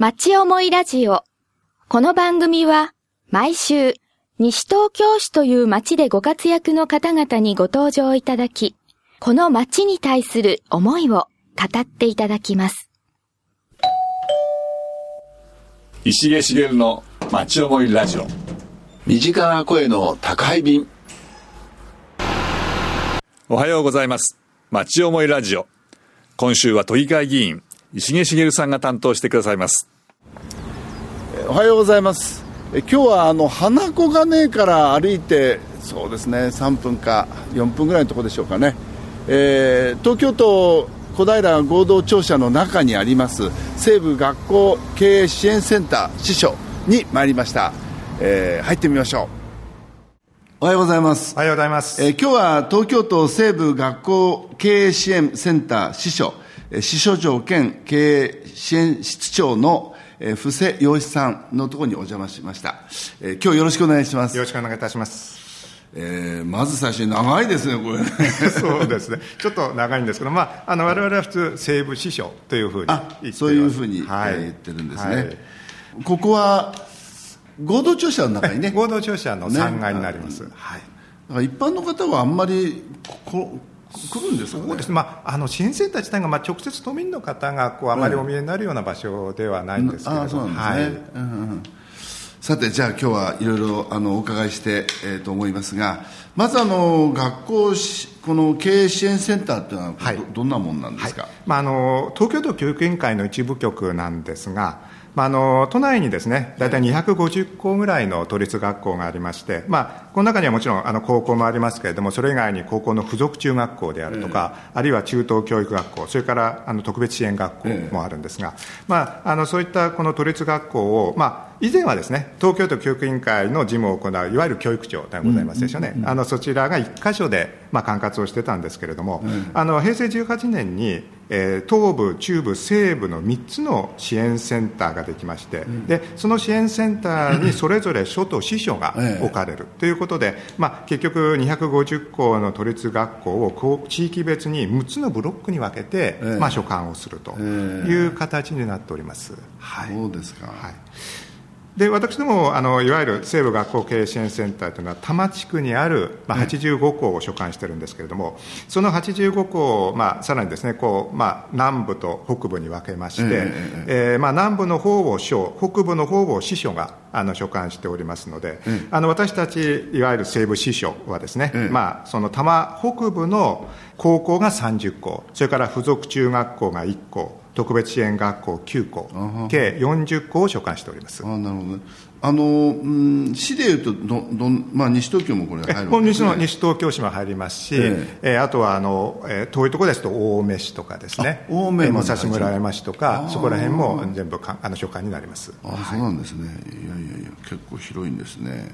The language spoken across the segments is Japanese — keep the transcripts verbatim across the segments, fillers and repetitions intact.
町思いラジオ。この番組は毎週西東京市という町でご活躍の方々にご登場いただき、この町に対する思いを語っていただきます。石毛茂の町思いラジオ。身近な声の宅配便。おはようございます。町思いラジオ。今週は都議会議員石毛茂さんが担当してくださいます。おはようございます。え今日はあの花小金から歩いてそうですねさんぷんかよんぷんぐらいのところでしょうかね、えー、東京都小平合同庁舎の中にあります西部学校経営支援センター支所に参りました、えー、入ってみましょう。おはようございます。おはようございます。えー、今日は東京都西部学校経営支援センター支所、えー、支所長兼経営支援室長の、えー、布施洋志さんのところにお邪魔しました、えー。今日よろしくお願いします。よろしくお願いいたします。えー、まず最初に長いですね、これね。そうですね。ちょっと長いんですけど、まあ、あの我々は普通西部支所というふうに言ってます。そういうふうに、はいえー、言ってるんですね。はい、ここは合同庁舎の中にね合同庁舎のさんがいになります、ねはい、だから一般の方はあんまりこ来るんですかね。そうですね、まあ、あの支援センター自体が、まあ、直接都民の方がこうあまりお見えになるような場所ではないんですけれど、うん、あそうなんですね、はいうんうん、さてじゃあ今日はいろいろあのお伺いして、えー、と思いますが、まずあの学校この経営支援センターというのは ど,、はい、どんなものなんですか。はいまあ、あの東京都教育委員会の一部局なんですが、まあ、あの都内にですねだいたいにひゃくごじゅっこぐらいの都立学校がありまして、まあ、この中にはもちろんあの高校もありますけれども、それ以外に高校の付属中学校であるとか、えー、あるいは中等教育学校、それからあの特別支援学校もあるんですが、えーまあ、あのそういったこの都立学校を、まあ、以前はですね東京都教育委員会の事務を行ういわゆる教育庁でございますでしょうね、うんうんうん、あのそちらがいっか所で、まあ、管轄をしてたんですけれども、うん、あの平成じゅうはちねんに、えー、東部中部西部のみっつの支援センターができまして、うん、でその支援センターにそれぞれ所と支所が置かれるということで、まあ、結局にひゃくごじゅっこの都立学校を地域別にむっつのブロックに分けて、えーまあ、所管をするという形になっております、えーはい、そうですか、はいで私どもあのいわゆる西部学校経営支援センターというのは多摩地区にある、まあ、はちじゅうごこうを所管しているんですけれども、うん、そのはちじゅうごこを、まあ、さらにですねこう、まあ、南部と北部に分けまして、うんえーまあ、南部の方を所北部の方を支所があの所管しておりますので、うん、あの私たちいわゆる西部支所はですね、うんまあ、その多摩北部の高校がさんじゅっこ、それから付属中学校がいっこ、特別支援学校きゅうこ、計よんじゅっこを所管しております。あ、なるほどね。あのうん、市でいうとどど、まあ、西東京もこれ入るんですね。西東京市も入りますし、えーえー、あとはあの、えー、遠いところですと青梅市とかですね、青梅武蔵村山市とかそこら辺も全部かあの所管になります。あ、はい、そうなんですね。いやいやいや結構広いんですね、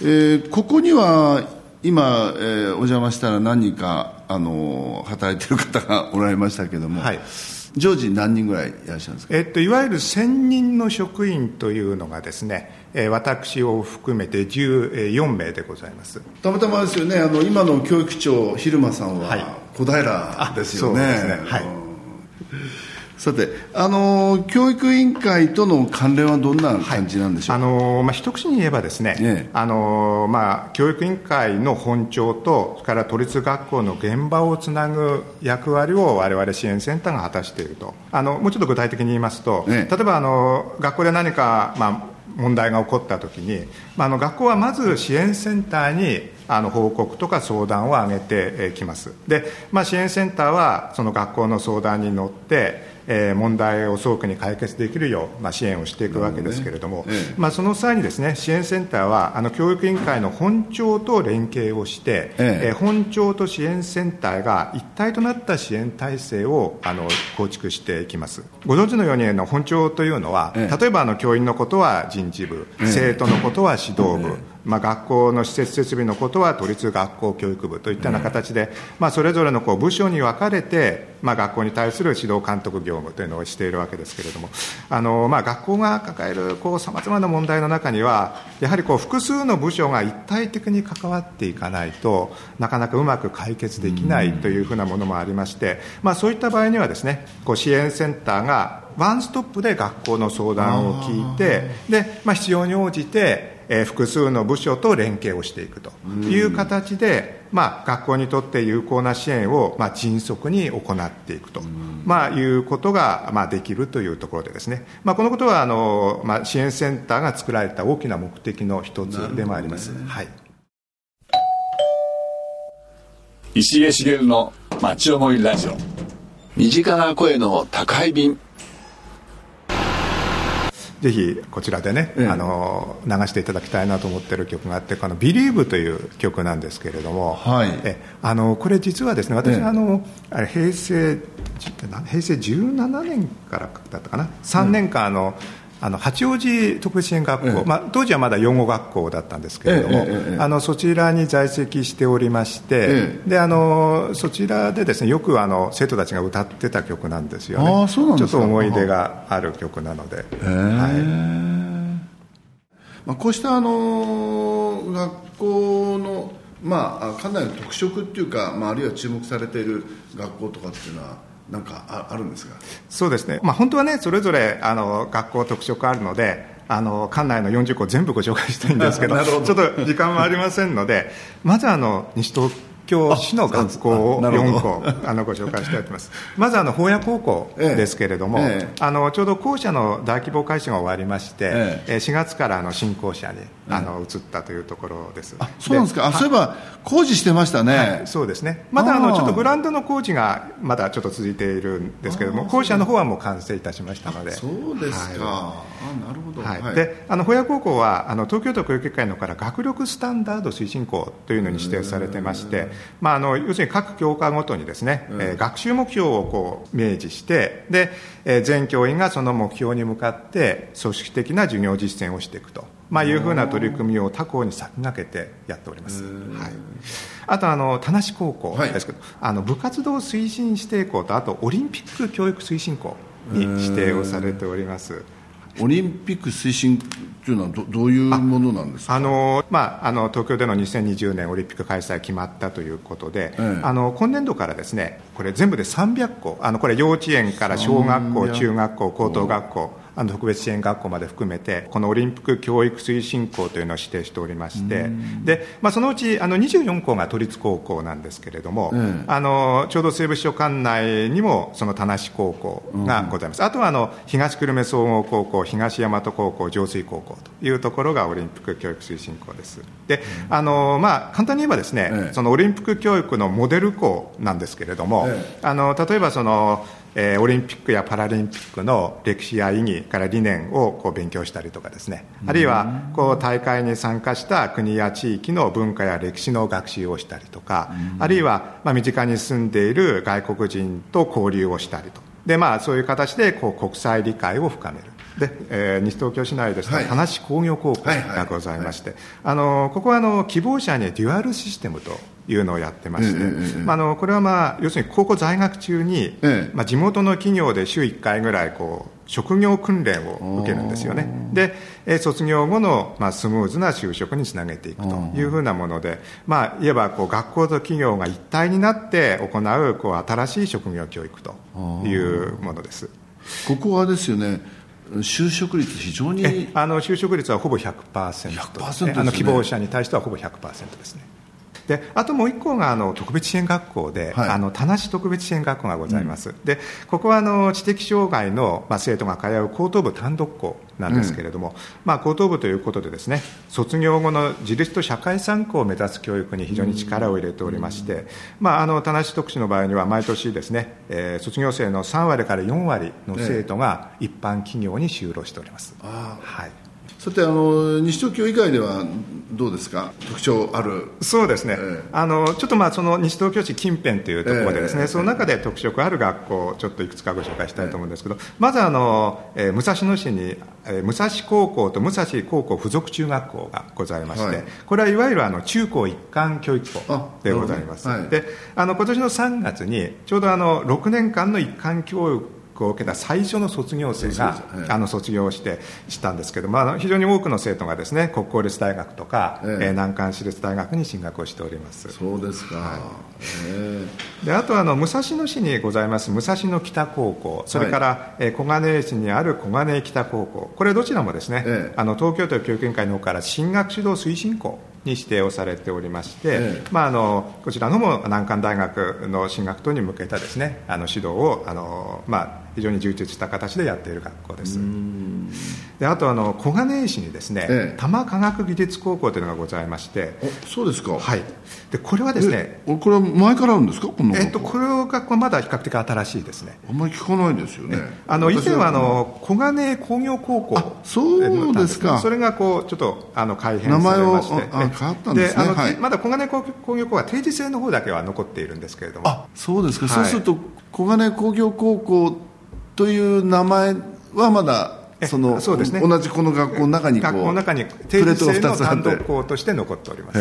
えー、ここには今、えー、お邪魔したら何人かあの働いてる方がおられましたけども、はい常時何人ぐらいいらっしゃるんですか。えっと、いわゆるせんにんの職員というのがですね、えー、私を含めてじゅうよんめいでございます。たまたまですよねあの今の教育長蛭間さんは小平ですよね、はい、そうですね、はい、さてあの教育委員会との関連はどんな感じなんでしょうか。はいあのまあ、一口に言えばですね、ねあのまあ、教育委員会の本庁とそれから都立学校の現場をつなぐ役割を我々支援センターが果たしていると。あのもうちょっと具体的に言いますと、ね、例えばあの学校で何か、まあ、問題が起こったときに、まあ、あの学校はまず支援センターにあの報告とか相談を上げてきます。で、まあ、支援センターはその学校の相談に乗ってえー、問題を早期に解決できるよう、まあ、支援をしていくわけですけれども、ええまあ、その際にですね支援センターはあの教育委員会の本庁と連携をして、えええー、本庁と支援センターが一体となった支援体制をあの構築していきます。ご存知のようにの本庁というのは、ええ、例えばあの教員のことは人事部、ええ、生徒のことは指導部、ええまあ、学校の施設設備のことは都立学校教育部といったような形で、うんまあ、それぞれのこう部署に分かれて、まあ、学校に対する指導監督業務というのをしているわけですけれども、あの、まあ、学校が抱えるさまざまな問題の中にはやはりこう複数の部署が一体的に関わっていかないとなかなかうまく解決できないというふうなものもありまして、まあ、そういった場合にはですねこう支援センターがワンストップで学校の相談を聞いて、で、まあ、必要に応じて、えー、複数の部署と連携をしていくという形で、まあ、学校にとって有効な支援を、まあ、迅速に行っていくと、まあ、いうことが、まあ、できるというところでですね、まあ、このことはあの、まあ、支援センターが作られた大きな目的の一つでもあります、ね。はい、石江茂の町思いラジオ、身近な声の宅配便。ぜひこちらでね、うん、あの流していただきたいなと思っている曲があって、この ビリーブ という曲なんですけれども、はい、えあのこれ実はですね、私、うん、あのあれ平成平成じゅうななねんからだったかな、さんねんかんあの、うん、あの八王子特別支援学校、うん、まあ、当時はまだよんご学校だったんですけれども、うん、あのそちらに在籍しておりまして、うん、であのそちらでですね、よくあの生徒たちが歌ってた曲なんですよね。あ、そうなんですか。ちょっと思い出がある曲なので、はい、まあ、こうしたあの学校の、まあ、かなりの特色っていうか、まあ、あるいは注目されている学校とかっていうのはなんかあるんですか。そうですね、まあ、本当はね、それぞれあの学校特色あるので、あの館内のよんじゅっこ全部ご紹介したいんですけ ど, どちょっと時間はありませんのでまずあの西東京市の学校をよんこあのご紹介しております。まずあの宝谷高校ですけれども、ええええ、あのちょうど校舎の大規模改修が終わりまして、ええ、しがつからあの新校舎にあの移ったというところです。あ、そうなんですか。あ、そういえば工事してましたね、はい、そうですね。まだあのちょっとグラウンドの工事がまだちょっと続いているんですけれども、校舎の方はもう完成いたしましたので。そうですか、はい、あ、なるほど、はいはい。で、あの保谷高校はあの東京都教育委員会のから学力スタンダード推進校というのに指定されてまして、まあ、あの要するに各教科ごとにですね、えー、学習目標をこう明示して、で、えー、全教員がその目標に向かって組織的な授業実践をしていくと、まあ、いうふうな取り組みを他校に先駆けてやっております、はい。あとあの田無高校ですけど、はい、あの部活動推進指定校と、あとオリンピック教育推進校に指定をされております。オリンピック推進というのは ど, どういうものなんですか。ああの、まあ、あの東京でのにせんにじゅうねんオリンピック開催決まったということで、ええ、あの今年度からですね、これ全部でさんびゃっこ、あのこれ幼稚園から小学校、中学校、高等学校、あの特別支援学校まで含めて、このオリンピック教育推進校というのを指定しておりまして、で、まあ、そのうちあのにじゅうよんこうが都立高校なんですけれども、うん、あのちょうど西部支所管内にもその田無高校がございます、うん、あとはあの東久留米総合高校、東大和高校、上水高校というところがオリンピック教育推進校です。で、あの、まあ、簡単に言えばですね、うん、そのオリンピック教育のモデル校なんですけれども、うん、あの例えばそのえー、オリンピックやパラリンピックの歴史や意義から理念をこう勉強したりとかですね、あるいはこう大会に参加した国や地域の文化や歴史の学習をしたりとか、あるいはまあ身近に住んでいる外国人と交流をしたりと、で、まあ、そういう形でこう国際理解を深める。で、えー、西東京市内ですね、はい、田無工業高校がございまして、はいはいはい、あのここはあの希望者にデュアルシステムというのをやってまして、うんうんうん、まあ、あのこれは、まあ、要するに高校在学中に、うん、まあ、地元の企業で週いっかいぐらいこう職業訓練を受けるんですよね。で、えー、卒業後の、まあ、スムーズな就職につなげていくというふうなもので、まあ、いえばこう学校と企業が一体になって行う、 こう新しい職業教育というものです。ここはですよね、就職率非常にあの就職率はほぼ ひゃくパーセント、 ひゃくパーセント ですね。あの希望者に対してはほぼ ひゃくパーセント ですね。で、あともういっこがあの特別支援学校で、はい、あの田無特別支援学校がございます、うん、でここはあの知的障害の、まあ、生徒が通う高等部単独校なんですけれども、うん、まあ、高等部ということでですね、卒業後の自立と社会参加を目指す教育に非常に力を入れておりまして、うん、まあ、あの田無特使の場合には毎年ですね、えー、卒業生のさんわりからよんわりの生徒が一般企業に就労しております、ええ、はい。さて、あの西東京以外ではどうですか、特徴ある。そうですね、えー、あのちょっと、まあ、その西東京市近辺というところでですね、えー、その中で特色ある学校をちょっといくつかご紹介したいと思うんですけど、えー、まずあの、えー、武蔵野市に、えー、武蔵高校と武蔵高校附属中学校がございまして、はい、これはいわゆるあの中高一貫教育校でございます、はい。で、あの今年のさんがつにちょうどあのろくねんかんの一貫教育ックを受けた最初の卒業生が、ね、あの卒業してしたんですけど、まあ、非常に多くの生徒がですね、国公立大学とか、ええ、南関市立大学に進学をしております。そうですか、はい。であとはあの武蔵野市にございます武蔵野北高校、それから、はい、えー、小金井市にある小金井北高校、これどちらもですね、ええ、あの東京都教育委員会の方から進学指導推進校に指定をされておりまして、ええ、まあ、あのこちらのも南関大学の進学等に向けたですね、あの指導をあの、まあ、非常に充実した形でやっている学校です。うん。であとあの小金井市にですね、ええ、多摩科学技術高校というのがございまして。そうですか、はい。でこれはですね、これは前からあるんですか、この、えっと、これがまだ比較的新しいですね。あんまり聞かないですよね。あの以前はあの小金井工業高校、あ、そうですか、それがこうちょっとあの改変されまして、名前を変わったんですね。で、はい、まだ小金井工業高校は定時制の方だけは残っているんですけれども。あ、そうですか、はい。そうすると小金井工業高校という名前はまだそのそうですね、同じこの学校の中にこう学校の中に定時制の単独校として残っております。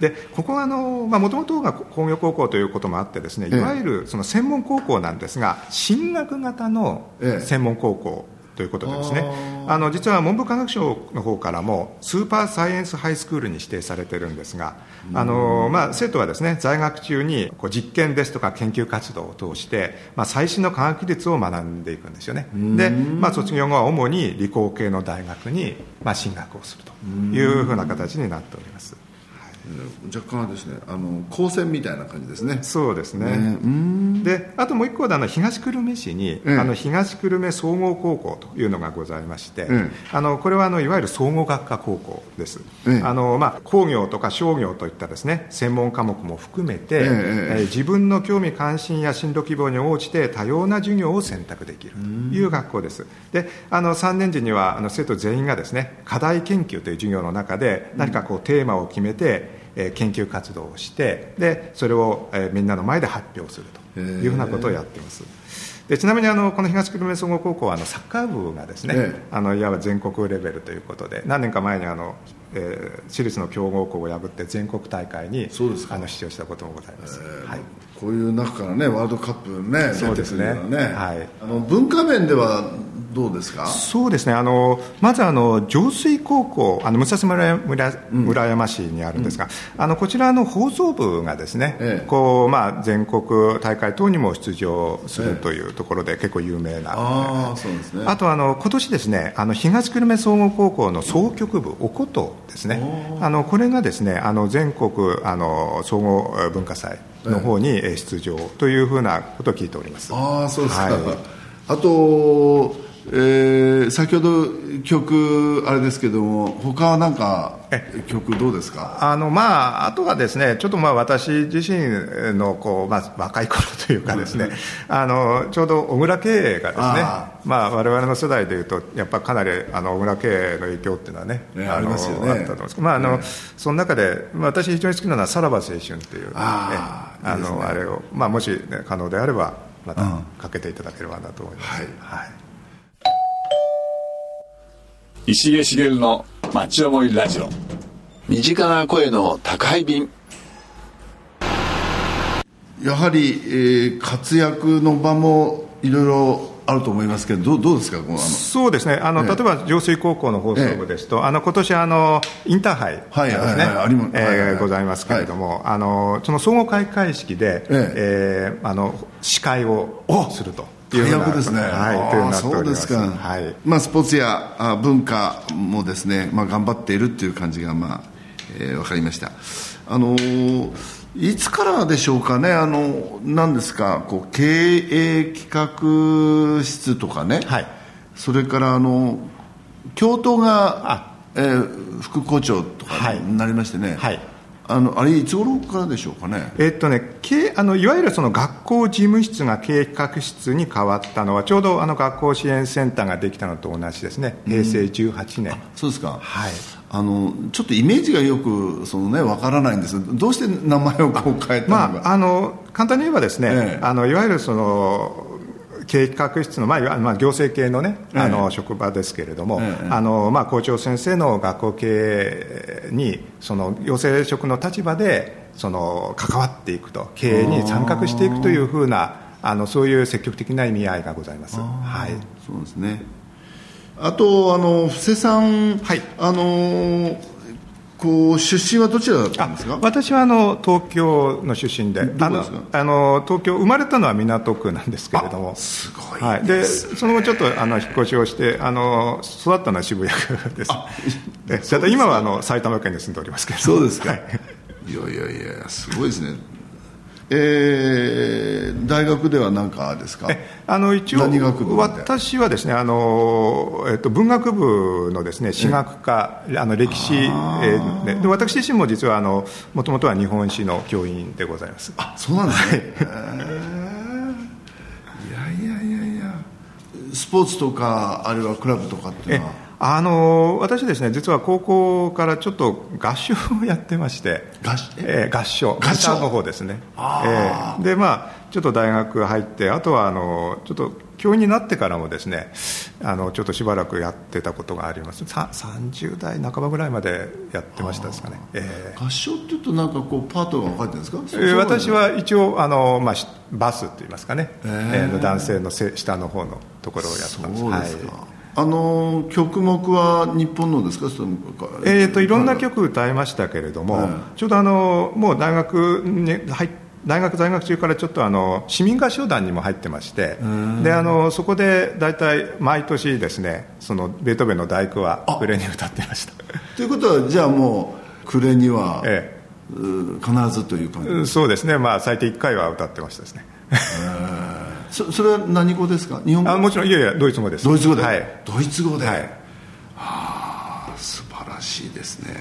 でここはもともとが工業高校ということもあってですね、いわゆるその専門高校なんですが、進学型の専門高校ということでですね、あの実は文部科学省の方からもスーパーサイエンスハイスクールに指定されているんですが、あの、まあ、生徒はですね、在学中にこう実験ですとか研究活動を通して、まあ、最新の科学技術を学んでいくんですよね。で、まあ、卒業後は主に理工系の大学に、まあ、進学をするというふうな形になっております。若干はですね、あの高専みたいな感じですね。そうですね、ね。うん。であともう一個はあの東久留米市に、うん、あの東久留米総合高校というのがございまして、うん、あのこれはあのいわゆる総合学科高校です、うん。あのまあ、工業とか商業といったですね、専門科目も含めて、うん、えー、自分の興味関心や進路希望に応じて多様な授業を選択できるという学校です。であのさんねん時にはあの生徒全員がですね、課題研究という授業の中で何かこうテーマを決めて、うん、研究活動をして、でそれをみんなの前で発表するというふうなことをやっています。でちなみにあのこの東久留米総合高校はあのサッカー部がですね、ええ、あのいわば全国レベルということで、何年か前にあの、えー、私立の強豪校を破って全国大会にあの出場したこともございます、えーはい。こういう中からね、ワールドカップね、そうですね、ね、はい、あの文化面ではどうですか。そうですね、あのまずあの上水高校、あの武蔵村、うん、村山市にあるんですが、うん、あのこちらの放送部がですね、ええ、こうまあ、全国大会等にも出場するというところで結構有名なので、ええ、あ、そうですね。あとあの今年ですね、あの東久留米総合高校の総局部、おことですね、あのこれがですね、あの全国あの総合文化祭の方に出場というふうなことを聞いております。あ、そうですか、はい。あとえー、先ほど曲あれですけども、他は何か曲どうですか。 あの、まあ、あとはですね、ちょっとまあ私自身のこう、まあ、若い頃というかですねあのちょうど小倉慶がですね、あ、まあ、我々の世代でいうとやっぱかなりあの小倉慶の影響っていうのは ね, ね あ, のありますよね。あったと思います。まああの、ね、その中で、まあ、私非常に好きなのはさらば青春っていう、ね、あ, あのいい、ね、あれを、まあ、もし、ね、可能であればまたかけていただければなと思います、うん、はいはい。石毛茂の町思いラジオ、身近な声の宅配便。やはり、えー、活躍の場もいろいろあると思いますけど、どう、どうですか、このあの。そうですね、あの、ええ、例えば上水高校の放送部ですと、ええ、あの今年あのインターハイがございますけれども、はい、あのその総合開会式で、えええー、あの司会をするというような大役ですね、はい、そうですか、はい。まあ、スポーツや文化もですね、まあ、頑張っているという感じが、まあえー、分かりました。あのいつからでしょうかね、あの何ですか、こう経営企画室とかね、はい、それからあの教頭が、えー、副校長とかになりましてね、はいはい、あのあれいつ頃からでしょうかね。えーっとね、あのいわゆるその学校事務室が経営企画室に変わったのはちょうどあの学校支援センターができたのと同じですね、平成じゅうはちねん。そうですか、はい。あのちょっとイメージがよくその、ね、分からないんです。どうして名前をこう変えたのか、まあ、あの簡単に言えばですね、ええ、あのいわゆるその経営企画室の、まあまあ、行政系のね、あの、ええ、職場ですけれども、ええ、あのまあ、校長先生の学校経営にその行政職の立場でその関わっていくと、経営に参画していくというふうなあのそういう積極的な意味合いがございます。はい、そうですね。あとあの布施さん、はい、あのこう出身はどちらだったんですか？私はあの東京の出身 で, であのあの東京生まれたのは港区なんですけれども、すごいです、ねはい、でその後ちょっとあの引っ越しをしてあの育ったのは渋谷区です。あでですただ今はあの埼玉県に住んでおりますけど。そうですか、はい、いやいやいやすごいですね。えー、大学では何かですか？あの一応私はですねあの、えっと、文学部のですね史学科あの歴史、えーね、で私自身も実はもともとは日本史の教員でございます。あ、そうなんですね、はい、いやいやいやいやスポーツとかあるいはクラブとかっていうのはあの私ですね実は高校からちょっと合唱をやってまして、合唱合唱の方ですね。あ、えー、でまあちょっと大学入って、あとはあのちょっと教員になってからもですねあのちょっとしばらくやってたことがあります。さんじゅう代半ばぐらいまでやってましたですかね、えー、合唱っていうとなんかこうパートが分かってるんですか？えー、私は一応あの、まあ、バスといいますかね、えーえー、男性の下の方のところをやってたんです。そうですか、はい。あの曲目は日本のですか？えーといろんな曲歌いましたけれども、はい、ちょうどあのもう大学に入って大学在学中からちょっとあの市民合唱団にも入ってまして、であのそこで大体毎年ですねそのベートーベンの第九は暮れに歌ってました。ということはじゃあもう暮れには、ええ、必ずという感じですか？そうですね、まあ、最低いっかいは歌ってましたですね。そ, それは何語ですか？日本語？あ、もちろんいやいやドイツ語です。ドイツ語で、はい、ドイツ語で、はい、はあ、素晴らしいですね。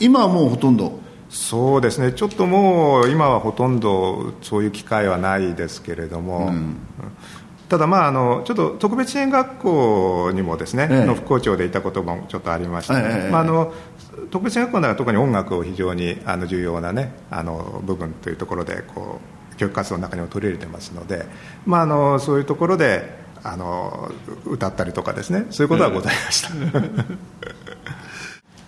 今はもうほとんどそうですね、ちょっともう今はほとんどそういう機会はないですけれども、うん、ただまああのちょっと特別支援学校にもですね、ええ、の副校長でいたこともちょっとありまして、ねええまあ、あの特別支援学校なら特に音楽を非常にあの重要な、ね、あの部分というところでこう教育活動の中にも取り入れてますので、まあ、あのそういうところであの歌ったりとかですねそういうことはございました。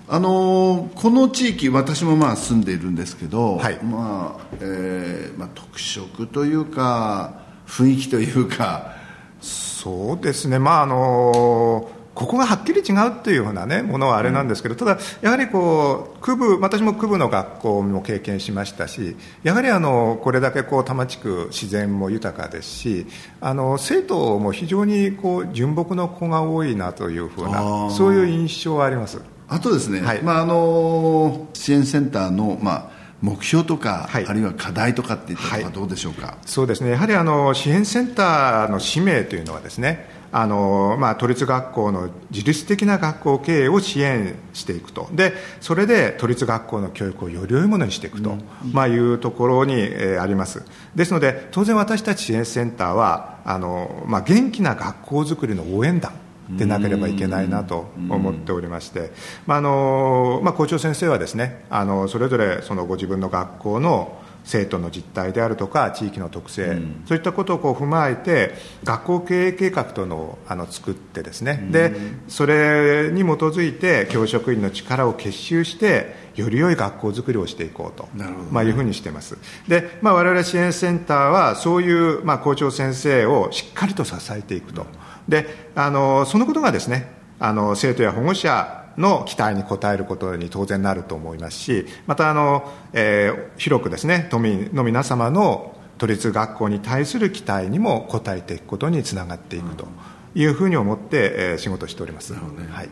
あのこの地域私もまあ住んでいるんですけど、はいまあえーまあ、特色というか雰囲気というかそうですね、まああのここがはっきり違うというような、ね、ものはあれなんですけど、ただやはりこう区部私も区部の学校も経験しましたし、やはりあのこれだけこう多摩地区自然も豊かですし、あの生徒も非常にこう純朴の子が多いなというふうなそういう印象はあります。あとですね、はいまあ、あの支援センターの、まあ目標とか、はい、あるいは課題とかっていったのはどうでしょうか？はい、そうですね、やはりあの支援センターの使命というのはですねあの、まあ、都立学校の自律的な学校経営を支援していくと、でそれで都立学校の教育をより良いものにしていくと、うんまあ、いうところに、えー、あります。ですので当然私たち支援センターはあの、まあ、元気な学校づくりの応援団でなければいけないなと思っておりまして、まああのまあ、校長先生はですねあのそれぞれそのご自分の学校の生徒の実態であるとか地域の特性、うん、そういったことをこう踏まえて学校経営計画というのをあの作ってですね、うん、でそれに基づいて教職員の力を結集してより良い学校づくりをしていこうと、なるほど、まあ、いうふうにしています。で、まあ、我々支援センターはそういう、まあ、校長先生をしっかりと支えていくと、うんであのそのことがですねあの生徒や保護者の期待に応えることに当然なると思いますし、またあの、えー、広くですね都民の皆様の都立学校に対する期待にも応えていくことにつながっていくというふうに思って、えー、仕事をしております。なるほどね、はい、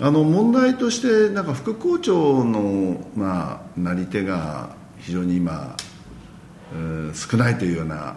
あの問題としてなんか副校長の、まあ、なり手が非常に今、えー、少ないというような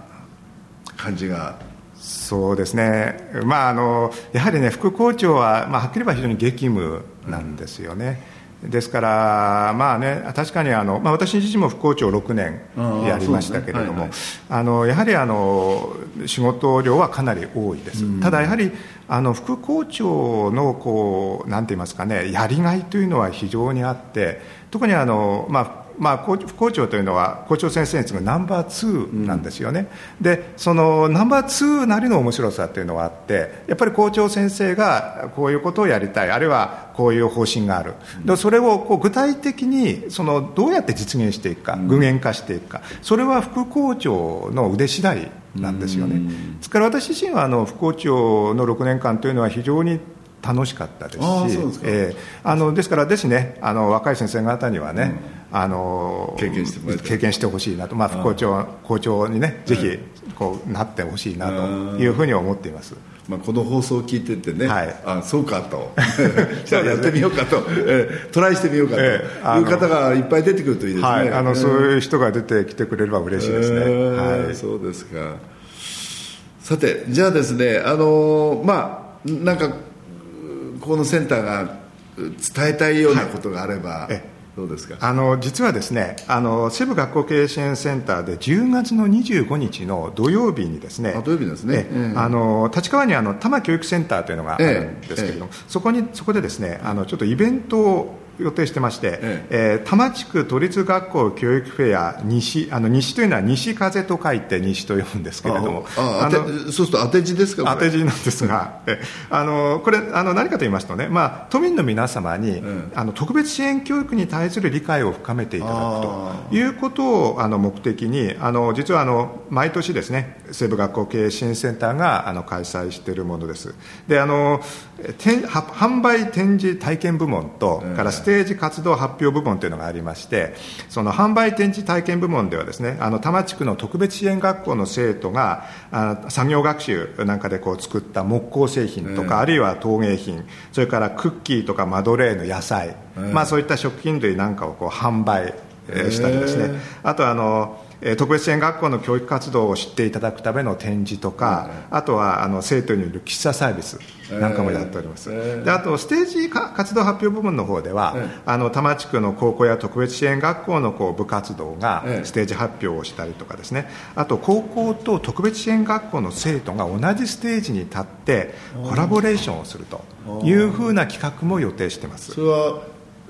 感じが。そうですね、まあ、あのやはりね副校長は、まあ、はっきり言えば非常に激務なんですよね、うん、ですから、まあね、確かにあの、まあ、私自身も副校長ろくねんやりましたけれども、あ、そうですね。はいはい。あのやはりあの仕事量はかなり多いです、うん、ただやはりあの副校長のこうなんて言いますかねやりがいというのは非常にあって、特にあの、まあまあ、校, 校長というのは校長先生に次ぐナンバーツーなんですよね、うん、でそのナンバーツーなりの面白さというのはあって、やっぱり校長先生がこういうことをやりたい、あるいはこういう方針がある、でそれをこう具体的にそのどうやって実現していくか、具現化していくか、それは副校長の腕次第なんですよね、うん、ですから私自身はあの副校長のろくねんかんというのは非常に楽しかったですし、あそうですか、えー、あのですからですね、あの若い先生方にはね、うん、あのー、経験してもらいたい、経験してほしいなと、まあ、副校長、校長にね、ぜひこうなってほしいなというふうに思っています。まあ、この放送を聞いててね、はい、あそうかとしたらやってみようかとトライしてみようかという方がいっぱい出てくるといいですね、はい、あのそういう人が出てきてくれれば嬉しいですね、えーはい、そうですか。さてじゃあですね、あのー、まあなんかこのセンターが伝えたいようなことがあれば、はい、どうですか。あの実はですね、あの西部学校経営支援センターでじゅうがつのにじゅうごにちの土曜日にですね、あ土曜日ですね、えー、あの立川にあの多摩教育センターというのがあるんですけれども、えーえー、そこにそこでですね、あのちょっとイベントを予定してまして、えええー、多摩地区都立学校教育フェア西、あの西というのは西風と書いて西と読むんですけれども、あああのそうすると当て字ですか。当て字なんですがえあのこれあの何かと言いますとね、まあ、都民の皆様に、ええ、あの特別支援教育に対する理解を深めていただくということをあの目的に、あの実はあの毎年ですね、西部学校経営支援センターがあの開催しているものです。であの販売展示体験部門と、ええ、からスステージ活動発表部門というのがありまして、その販売展示体験部門ではですね、あの多摩地区の特別支援学校の生徒があ作業学習なんかでこう作った木工製品とか、うん、あるいは陶芸品、それからクッキーとかマドレーヌ、野菜、うんまあ、そういった食品類なんかをこう販売したりですね、あとあの特別支援学校の教育活動を知っていただくための展示とか、あとはあの生徒による喫茶サービスなんかもやっております、えー、であとステージ活動発表部門の方では、えー、あの多摩地区の高校や特別支援学校のこう部活動がステージ発表をしたりとかですね、あと高校と特別支援学校の生徒が同じステージに立ってコラボレーションをするというふうな企画も予定しています。それは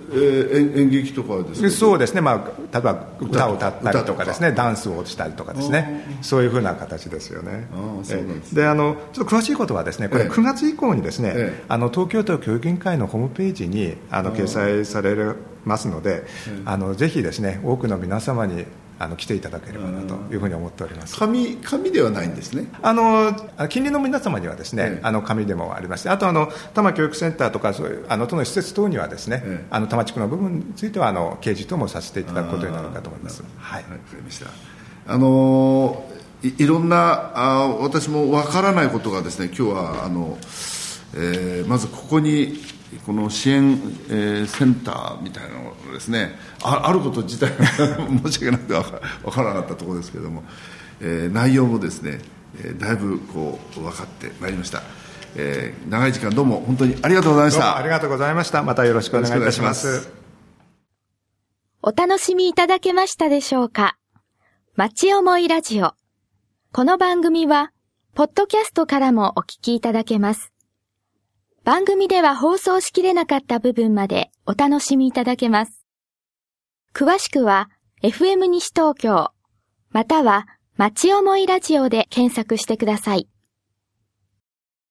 えー、演劇とかですね。そうですね、まあ、例えば歌を歌ったりとかですね、ダンスをしたりとかですね、そういうふうな形ですよね。あそうなんですね。であのちょっと詳しいことはですね、これくがつ以降にですね、ええ、あの東京都教育委員会のホームページにあの掲載されますので、あのぜひですね、多くの皆様にあの来ていただければなというふうに思っております。紙、紙ではないんですね。あの近隣の皆様にはですね、ええ、あの紙でもありまして、あとあの多摩教育センターとかそういうあの都の施設等にはですね、ええ、あの多摩地区の部分についてはあの掲示等もさせていただくことになるかと思います。はい、はい、わかりました。あの い, いろんなあ私もわからないことがですね、今日はあの、えー、まずここにこの支援、えー、センターみたいなのですね、 あ, あること自体申し訳なくて分からなかったところですけれども、えー、内容もですね、えー、だいぶこう分かってまいりました、えー、長い時間どうも本当にありがとうございました。ありがとうございました。またよろしくお願いいたします。お楽しみいただけましたでしょうか。まちおもいラジオ、この番組はポッドキャストからもお聞きいただけます。番組では放送しきれなかった部分までお楽しみいただけます。詳しくは エフエム 西東京またはまちおもいラジオで検索してください。